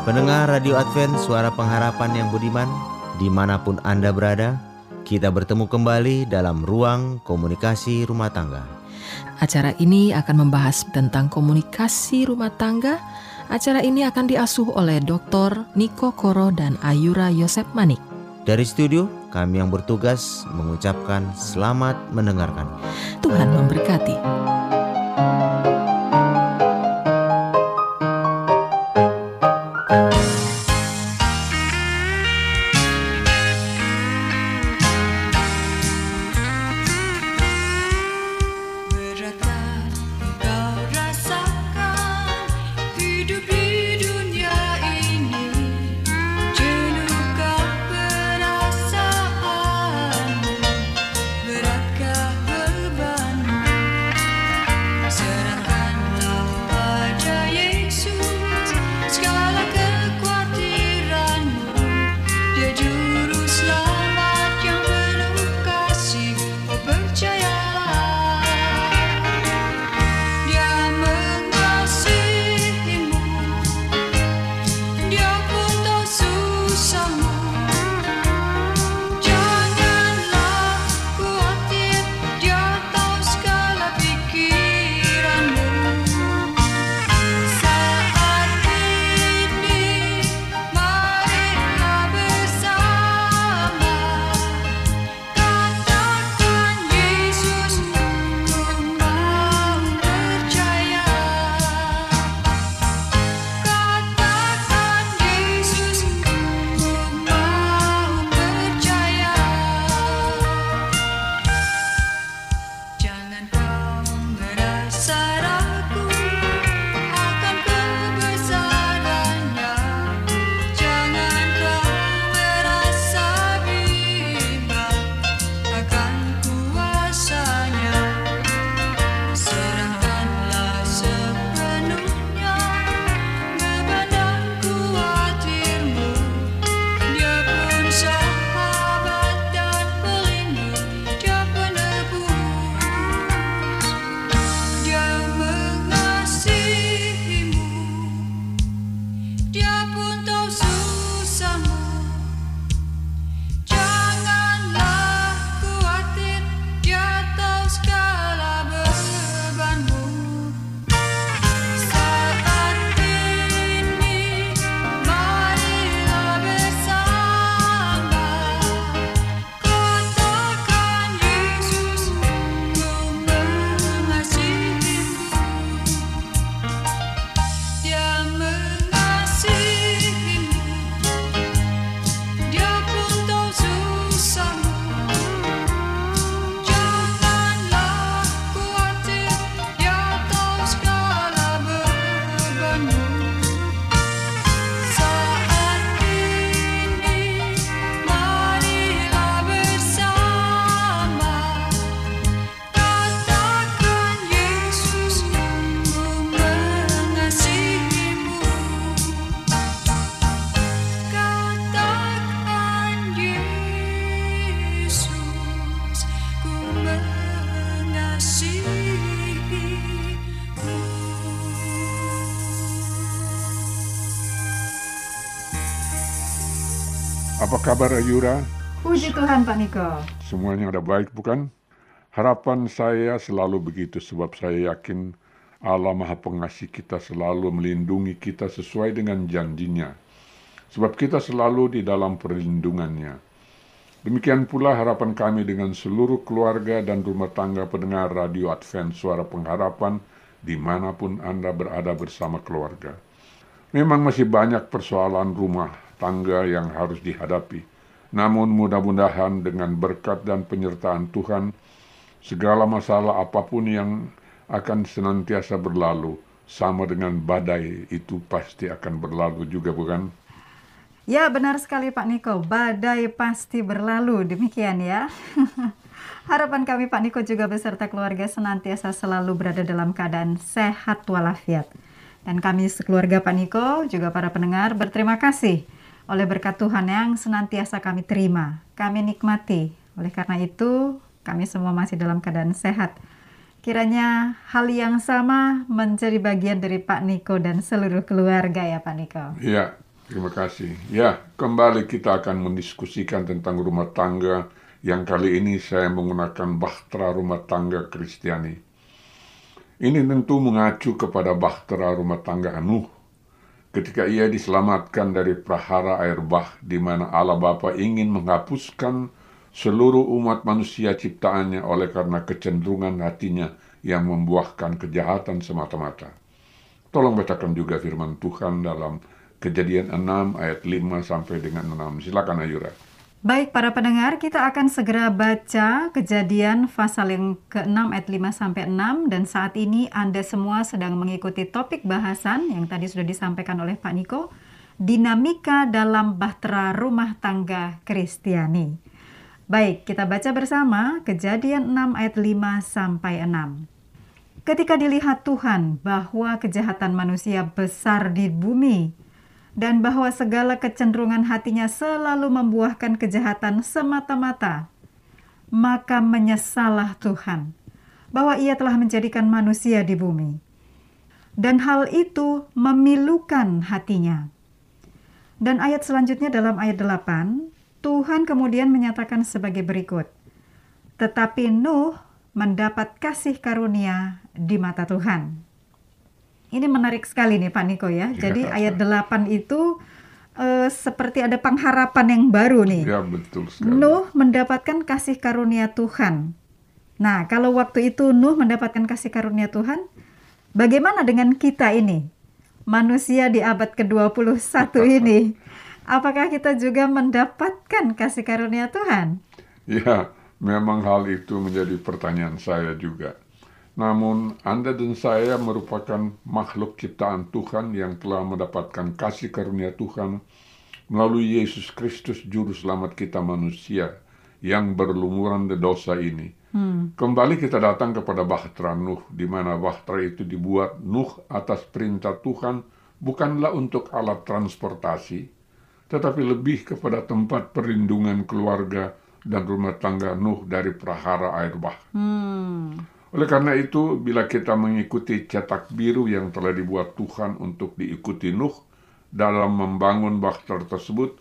Pendengar Radio Advent Suara Pengharapan yang budiman, dimanapun Anda berada, kita bertemu kembali dalam ruang komunikasi rumah tangga. Acara ini akan membahas tentang komunikasi rumah tangga. Acara ini akan diasuh oleh Dr. Nico Koroh dan Ayura Yosef Manik. Dari studio, kami yang bertugas mengucapkan selamat mendengarkan. Tuhan memberkati. Apa kabar Ayura? Puji Tuhan Pak Nico. Semuanya ada baik bukan? Harapan saya selalu begitu sebab saya yakin Allah Maha Pengasih kita selalu melindungi kita sesuai dengan janjinya. Sebab kita selalu di dalam perlindungannya. Demikian pula harapan kami dengan seluruh keluarga dan rumah tangga pendengar Radio Advent Suara Pengharapan dimanapun Anda berada bersama keluarga. Memang masih banyak persoalan rumah tangga yang harus dihadapi. Namun mudah-mudahan dengan berkat dan penyertaan Tuhan, segala masalah apapun yang akan senantiasa berlalu, sama dengan badai itu pasti akan berlalu juga, bukan? Ya, benar sekali Pak Nico. Badai pasti berlalu, demikian ya. Harapan kami Pak Nico juga beserta keluarga senantiasa selalu berada dalam keadaan sehat walafiat. Dan kami sekeluarga Pak Nico, juga para pendengar, berterima kasih oleh berkat Tuhan yang senantiasa kami terima, kami nikmati. Oleh karena itu, kami semua masih dalam keadaan sehat. Kiranya hal yang sama menjadi bagian dari Pak Nico dan seluruh keluarga ya Pak Nico. Iya, terima kasih. Ya, kembali kita akan mendiskusikan tentang rumah tangga yang kali ini saya menggunakan bahtera rumah tangga Kristiani. Ini tentu mengacu kepada bahtera rumah tangga Nuh ketika ia diselamatkan dari prahara air bah di mana Allah Bapa ingin menghapuskan seluruh umat manusia ciptaannya oleh karena kecenderungan hatinya yang membuahkan kejahatan semata-mata. Tolong bacakan juga firman Tuhan dalam Kejadian 6 ayat 5 sampai dengan 6. Silakan Ayura. Baik para pendengar, kita akan segera baca Kejadian pasal yang ke-6 ayat 5-6 dan saat ini Anda semua sedang mengikuti topik bahasan yang tadi sudah disampaikan oleh Pak Nico, dinamika dalam bahtera rumah tangga Kristiani. Baik, kita baca bersama Kejadian 6 ayat 5-6. Ketika dilihat Tuhan bahwa kejahatan manusia besar di bumi, dan bahwa segala kecenderungan hatinya selalu membuahkan kejahatan semata-mata. Maka menyesallah Tuhan, bahwa ia telah menjadikan manusia di bumi. Dan hal itu memilukan hatinya. Dan ayat selanjutnya dalam ayat 8, Tuhan kemudian menyatakan sebagai berikut. Tetapi Nuh mendapat kasih karunia di mata Tuhan. Ini menarik sekali nih Pak Nico ya. Jadi ayat 8 itu seperti ada pengharapan yang baru nih. Ya betul sekali. Nuh mendapatkan kasih karunia Tuhan. Nah kalau waktu itu Nuh mendapatkan kasih karunia Tuhan, bagaimana dengan kita ini? Manusia di abad ke-21 ini. Apakah kita juga mendapatkan kasih karunia Tuhan? Ya memang hal itu menjadi pertanyaan saya juga. Namun, Anda dan saya merupakan makhluk ciptaan Tuhan yang telah mendapatkan kasih karunia Tuhan melalui Yesus Kristus, Juru Selamat kita manusia yang berlumuran dosa ini. Kembali kita datang kepada bahtera Nuh, di mana bahtera itu dibuat Nuh atas perintah Tuhan bukanlah untuk alat transportasi, tetapi lebih kepada tempat perlindungan keluarga dan rumah tangga Nuh dari prahara air bah. Oleh karena itu, bila kita mengikuti cetak biru yang telah dibuat Tuhan untuk diikuti Nuh dalam membangun bahtera tersebut,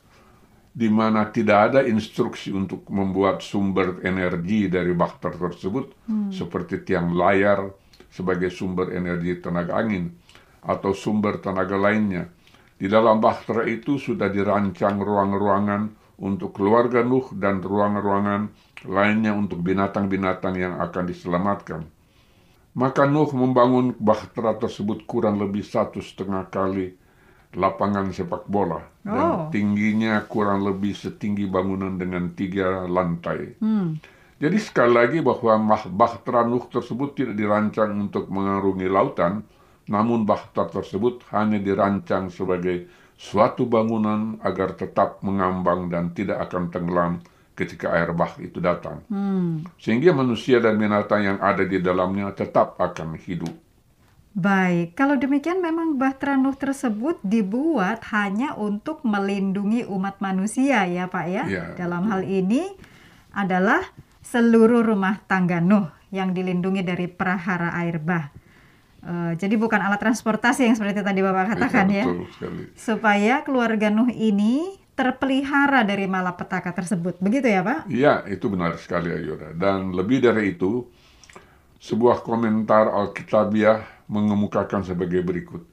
di mana tidak ada instruksi untuk membuat sumber energi dari bahtera tersebut, seperti tiang layar sebagai sumber energi tenaga angin, atau sumber tenaga lainnya. Di dalam bahtera itu sudah dirancang ruang-ruangan untuk keluarga Nuh dan ruang-ruangan lainnya untuk binatang-binatang yang akan diselamatkan. Maka Nuh membangun bahtera tersebut kurang lebih 1,5 kali lapangan sepak bola. Dan tingginya kurang lebih setinggi bangunan dengan 3 lantai. Jadi sekali lagi bahwa bahtera Nuh tersebut tidak dirancang untuk mengarungi lautan, namun bahtera tersebut hanya dirancang sebagai suatu bangunan agar tetap mengambang dan tidak akan tenggelam ketika air bah itu datang. Sehingga manusia dan binatang yang ada di dalamnya tetap akan hidup. Baik, kalau demikian memang bahtera Nuh tersebut dibuat hanya untuk melindungi umat manusia ya Pak ya. Dalam hal ini adalah seluruh rumah tangga Nuh yang dilindungi dari prahara air bah. Jadi bukan alat transportasi yang seperti tadi Bapak katakan ya. Supaya keluarga Nuh ini terpelihara dari malapetaka tersebut. Begitu ya, Pak? Iya, itu benar sekali, Ayura. Dan lebih dari itu, sebuah komentar Alkitabiah mengemukakan sebagai berikut.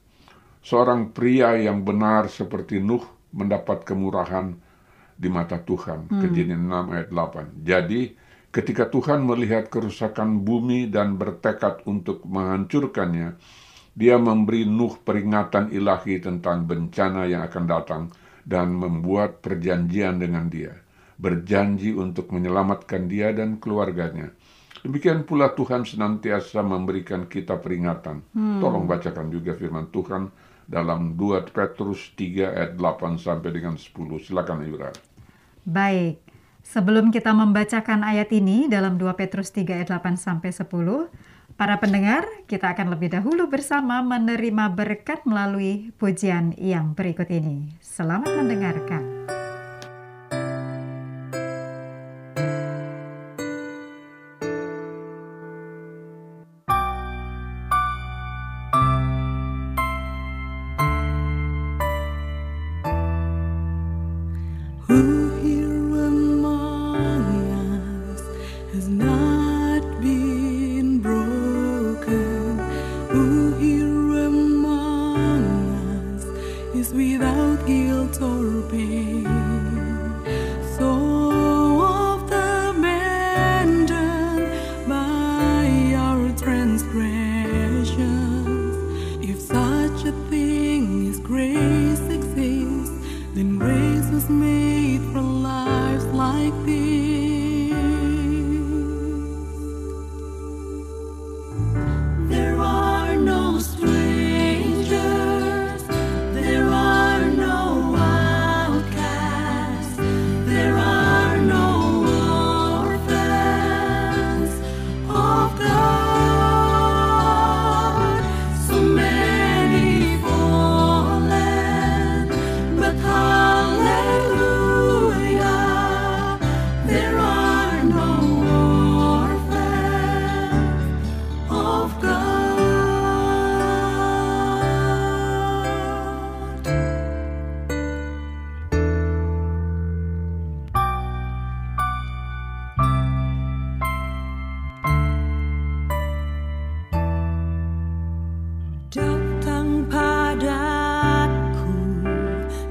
Seorang pria yang benar seperti Nuh mendapat kemurahan di mata Tuhan. Kejadian 6 ayat 8. Jadi, ketika Tuhan melihat kerusakan bumi dan bertekad untuk menghancurkannya, Dia memberi Nuh peringatan ilahi tentang bencana yang akan datang dan membuat perjanjian dengan dia, berjanji untuk menyelamatkan dia dan keluarganya. Demikian pula Tuhan senantiasa memberikan kita peringatan. Tolong bacakan juga firman Tuhan dalam 2 Petrus 3 ayat 8 sampai dengan 10. Silakan, Ayura. Baik. Sebelum kita membacakan ayat ini dalam 2 Petrus 3 ayat 8 sampai 10, para pendengar, kita akan lebih dahulu bersama menerima berkat melalui pujian yang berikut ini. Selamat mendengarkan.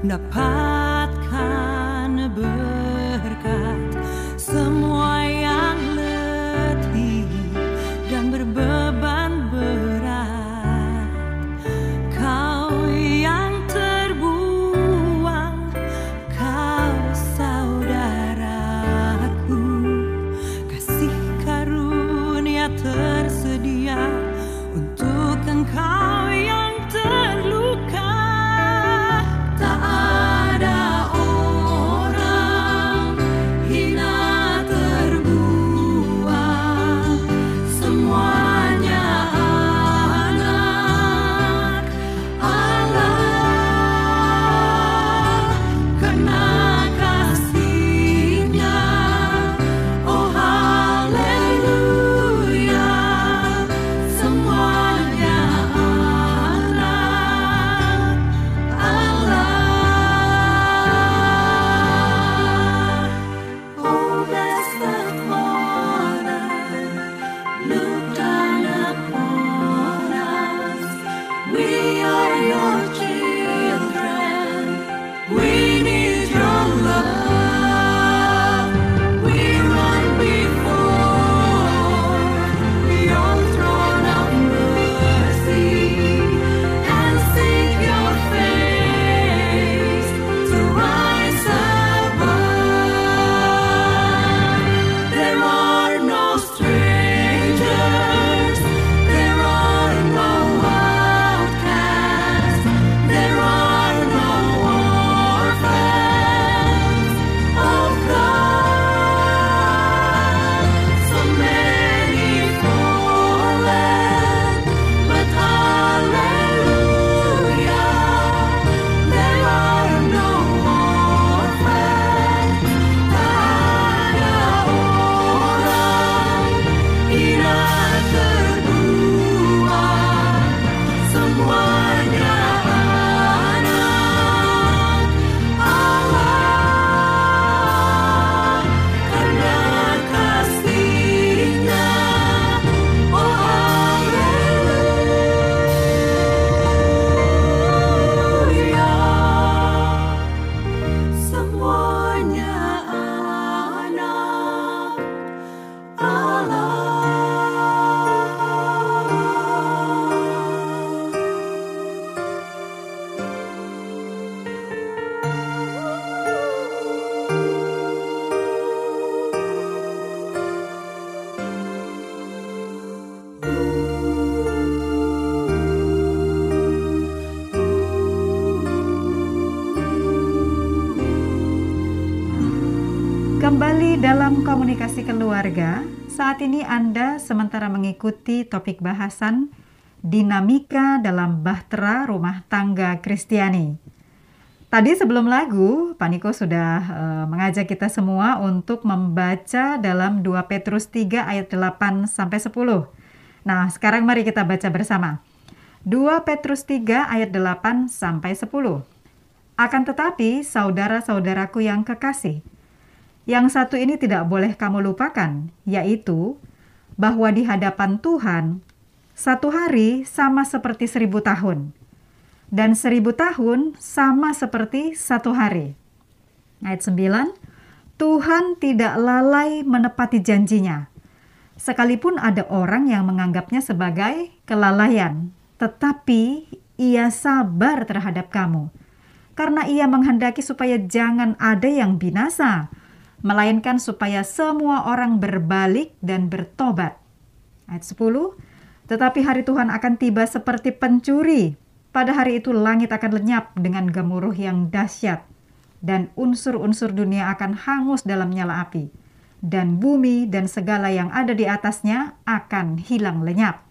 Dapatkan berkat semua yang letih dan berbeban berat. Kau yang terbuang, kau saudaraku. Kasih karunia tersedia untuk engkau yang terluka. Kembali dalam komunikasi keluarga, saat ini Anda sementara mengikuti topik bahasan dinamika dalam bahtera rumah tangga Kristiani. Tadi sebelum lagu, Pak Niko sudah mengajak kita semua untuk membaca dalam 2 Petrus 3 ayat 8-10. Nah, sekarang mari kita baca bersama. 2 Petrus 3 ayat 8-10. Akan tetapi, saudara-saudaraku yang kekasih, yang satu ini tidak boleh kamu lupakan, yaitu bahwa di hadapan Tuhan, satu hari sama seperti 1000 tahun, dan 1000 tahun sama seperti satu hari. Ayat 9, Tuhan tidak lalai menepati janjinya, sekalipun ada orang yang menganggapnya sebagai kelalaian, tetapi Ia sabar terhadap kamu, karena Ia menghendaki supaya jangan ada yang binasa, melainkan supaya semua orang berbalik dan bertobat. Ayat 10, tetapi hari Tuhan akan tiba seperti pencuri. Pada hari itu langit akan lenyap dengan gemuruh yang dahsyat, dan unsur-unsur dunia akan hangus dalam nyala api, dan bumi dan segala yang ada di atasnya akan hilang lenyap.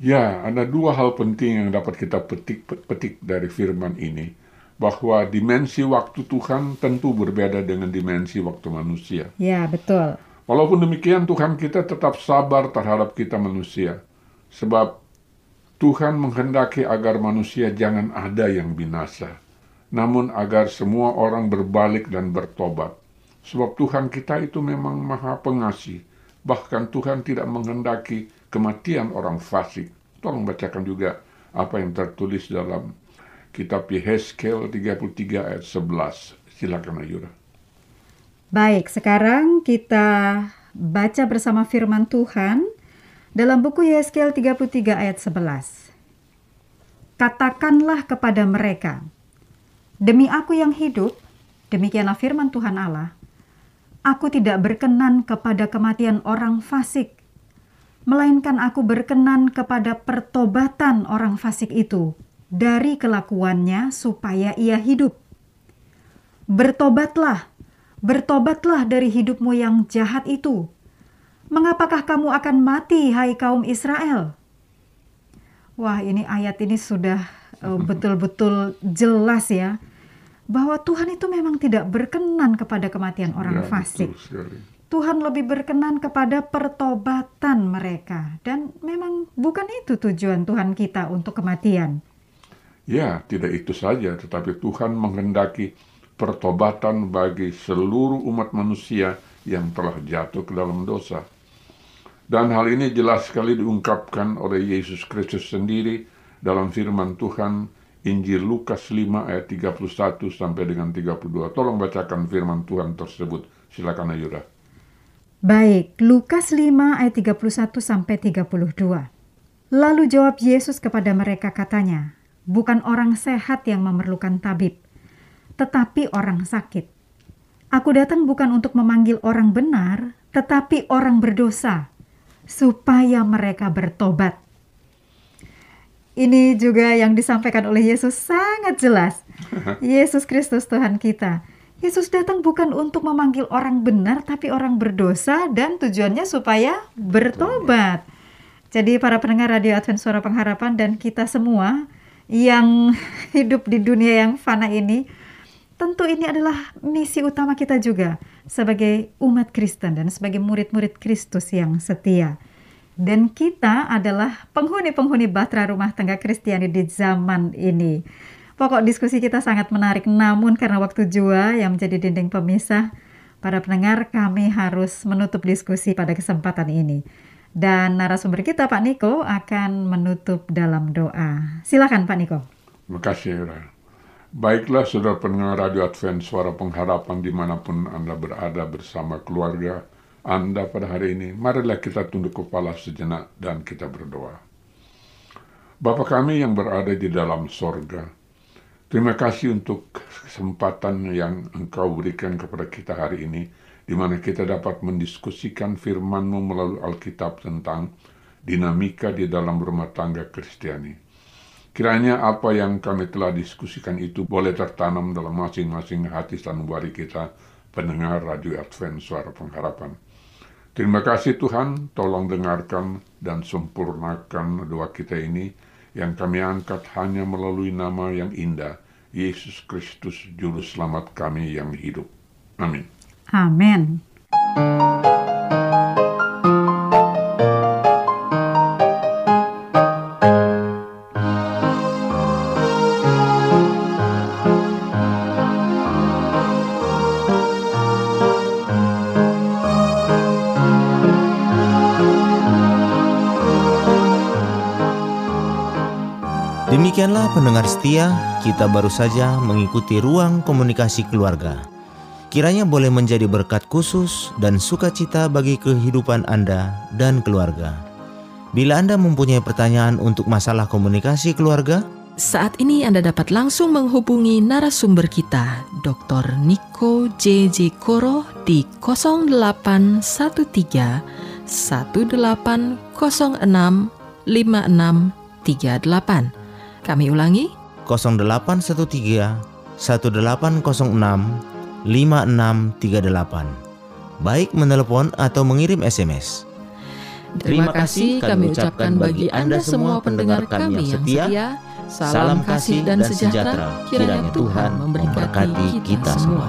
Ya, ada dua hal penting yang dapat kita petik dari firman ini, bahwa dimensi waktu Tuhan tentu berbeda dengan dimensi waktu manusia. Ya, betul. Walaupun demikian, Tuhan kita tetap sabar terhadap kita manusia. Sebab Tuhan menghendaki agar manusia jangan ada yang binasa, namun agar semua orang berbalik dan bertobat. Sebab Tuhan kita itu memang maha pengasih. Bahkan Tuhan tidak menghendaki kematian orang fasik. Tolong bacakan juga apa yang tertulis dalam Kitab Yeskel 33 ayat 11. Silakan Ayura. Baik, sekarang kita baca bersama firman Tuhan dalam buku Yeskel 33 ayat 11. Katakanlah kepada mereka, demi aku yang hidup, demikianlah firman Tuhan Allah, aku tidak berkenan kepada kematian orang fasik, melainkan aku berkenan kepada pertobatan orang fasik itu dari kelakuannya supaya ia hidup. Bertobatlah, bertobatlah dari hidupmu yang jahat itu. Mengapakah kamu akan mati, hai kaum Israel? Wah, ini ayat ini sudah betul-betul jelas ya, bahwa Tuhan itu memang tidak berkenan kepada kematian orang fasik. Tuhan lebih berkenan kepada pertobatan mereka. Dan memang bukan itu tujuan Tuhan kita untuk kematian. Ya, tidak itu saja, tetapi Tuhan menghendaki pertobatan bagi seluruh umat manusia yang telah jatuh ke dalam dosa. Dan hal ini jelas sekali diungkapkan oleh Yesus Kristus sendiri dalam firman Tuhan Injil Lukas 5 ayat 31 sampai dengan 32. Tolong bacakan firman Tuhan tersebut. Silakan Ayura. Baik, Lukas 5 ayat 31 sampai 32. Lalu jawab Yesus kepada mereka katanya, bukan orang sehat yang memerlukan tabib, tetapi orang sakit. Aku datang bukan untuk memanggil orang benar, tetapi orang berdosa, supaya mereka bertobat. Ini juga yang disampaikan oleh Yesus sangat jelas. Yesus Kristus Tuhan kita. Yesus datang bukan untuk memanggil orang benar, tapi orang berdosa, dan tujuannya supaya bertobat. Jadi para pendengar Radio Advent Suara Pengharapan dan kita semua yang hidup di dunia yang fana ini, tentu ini adalah misi utama kita juga sebagai umat Kristen dan sebagai murid-murid Kristus yang setia. Dan kita adalah penghuni-penghuni bahtera rumah tangga Kristiani di zaman ini. Pokok diskusi kita sangat menarik, namun karena waktu jua yang menjadi dinding pemisah, para pendengar, kami harus menutup diskusi pada kesempatan ini. Dan narasumber kita, Pak Niko, akan menutup dalam doa. Silakan Pak Niko. Terima kasih, Yura. Baiklah, saudara pendengar Radio Advent Suara Pengharapan dimanapun Anda berada bersama keluarga Anda pada hari ini, marilah kita tunduk kepala sejenak dan kita berdoa. Bapa kami yang berada di dalam sorga, terima kasih untuk kesempatan yang Engkau berikan kepada kita hari ini, di mana kita dapat mendiskusikan firman-Mu melalui Alkitab tentang dinamika di dalam rumah tangga Kristiani. Kiranya apa yang kami telah diskusikan itu boleh tertanam dalam masing-masing hati sanubari kita, pendengar Radio Advent Suara Pengharapan. Terima kasih Tuhan, tolong dengarkan dan sempurnakan doa kita ini yang kami angkat hanya melalui nama yang indah, Yesus Kristus Juru Selamat kami yang hidup. Amin. Amin. Demikianlah pendengar setia, kita baru saja mengikuti ruang komunikasi keluarga. Kiranya boleh menjadi berkat khusus dan sukacita bagi kehidupan Anda dan keluarga. Bila Anda mempunyai pertanyaan untuk masalah komunikasi keluarga, saat ini Anda dapat langsung menghubungi narasumber kita, Dr. Nico J.J. Koroh di 0813-1806-5638. Kami ulangi, 0813-1806-5638. Baik menelepon atau mengirim SMS. Terima kasih kami ucapkan bagi Anda semua pendengar kami yang setia. Salam kasih dan sejahtera, kiranya Tuhan memberkati kita semua.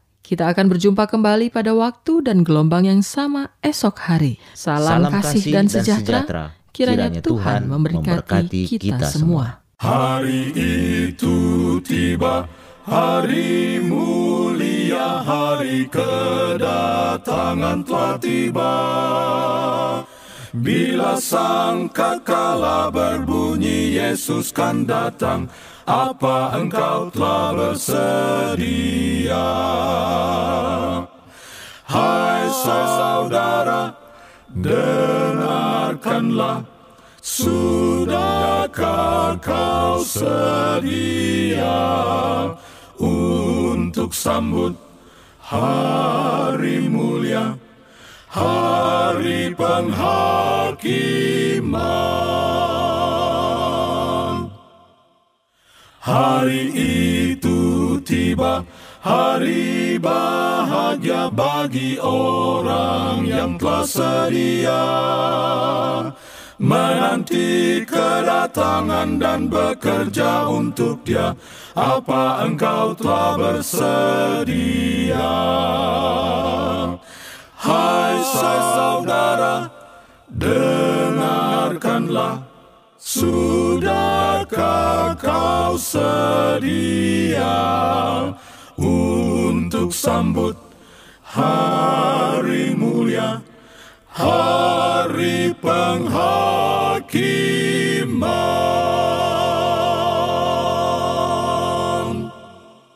Kita akan berjumpa kembali pada waktu dan gelombang yang sama esok hari. Salam kasih dan sejahtera. Kiranya Tuhan memberkati kita semua. Hari itu tiba, hari mulia, hari kedatangan telah tiba. Bila sangkakala berbunyi, Yesus kan datang. Apa engkau telah bersedia? Hai saudara, dengarkanlah, sudahkah kau sedia untuk sambut hari mulia, hari penghakiman? Hari itu tiba, hari bahagia bagi orang yang telah sedia menanti kedatangan dan bekerja untuk Dia. Apa engkau telah bersedia? Hai saudara, dengarkanlah, sudahkah kau sedia untuk sambut hari mulia, hari penghakiman?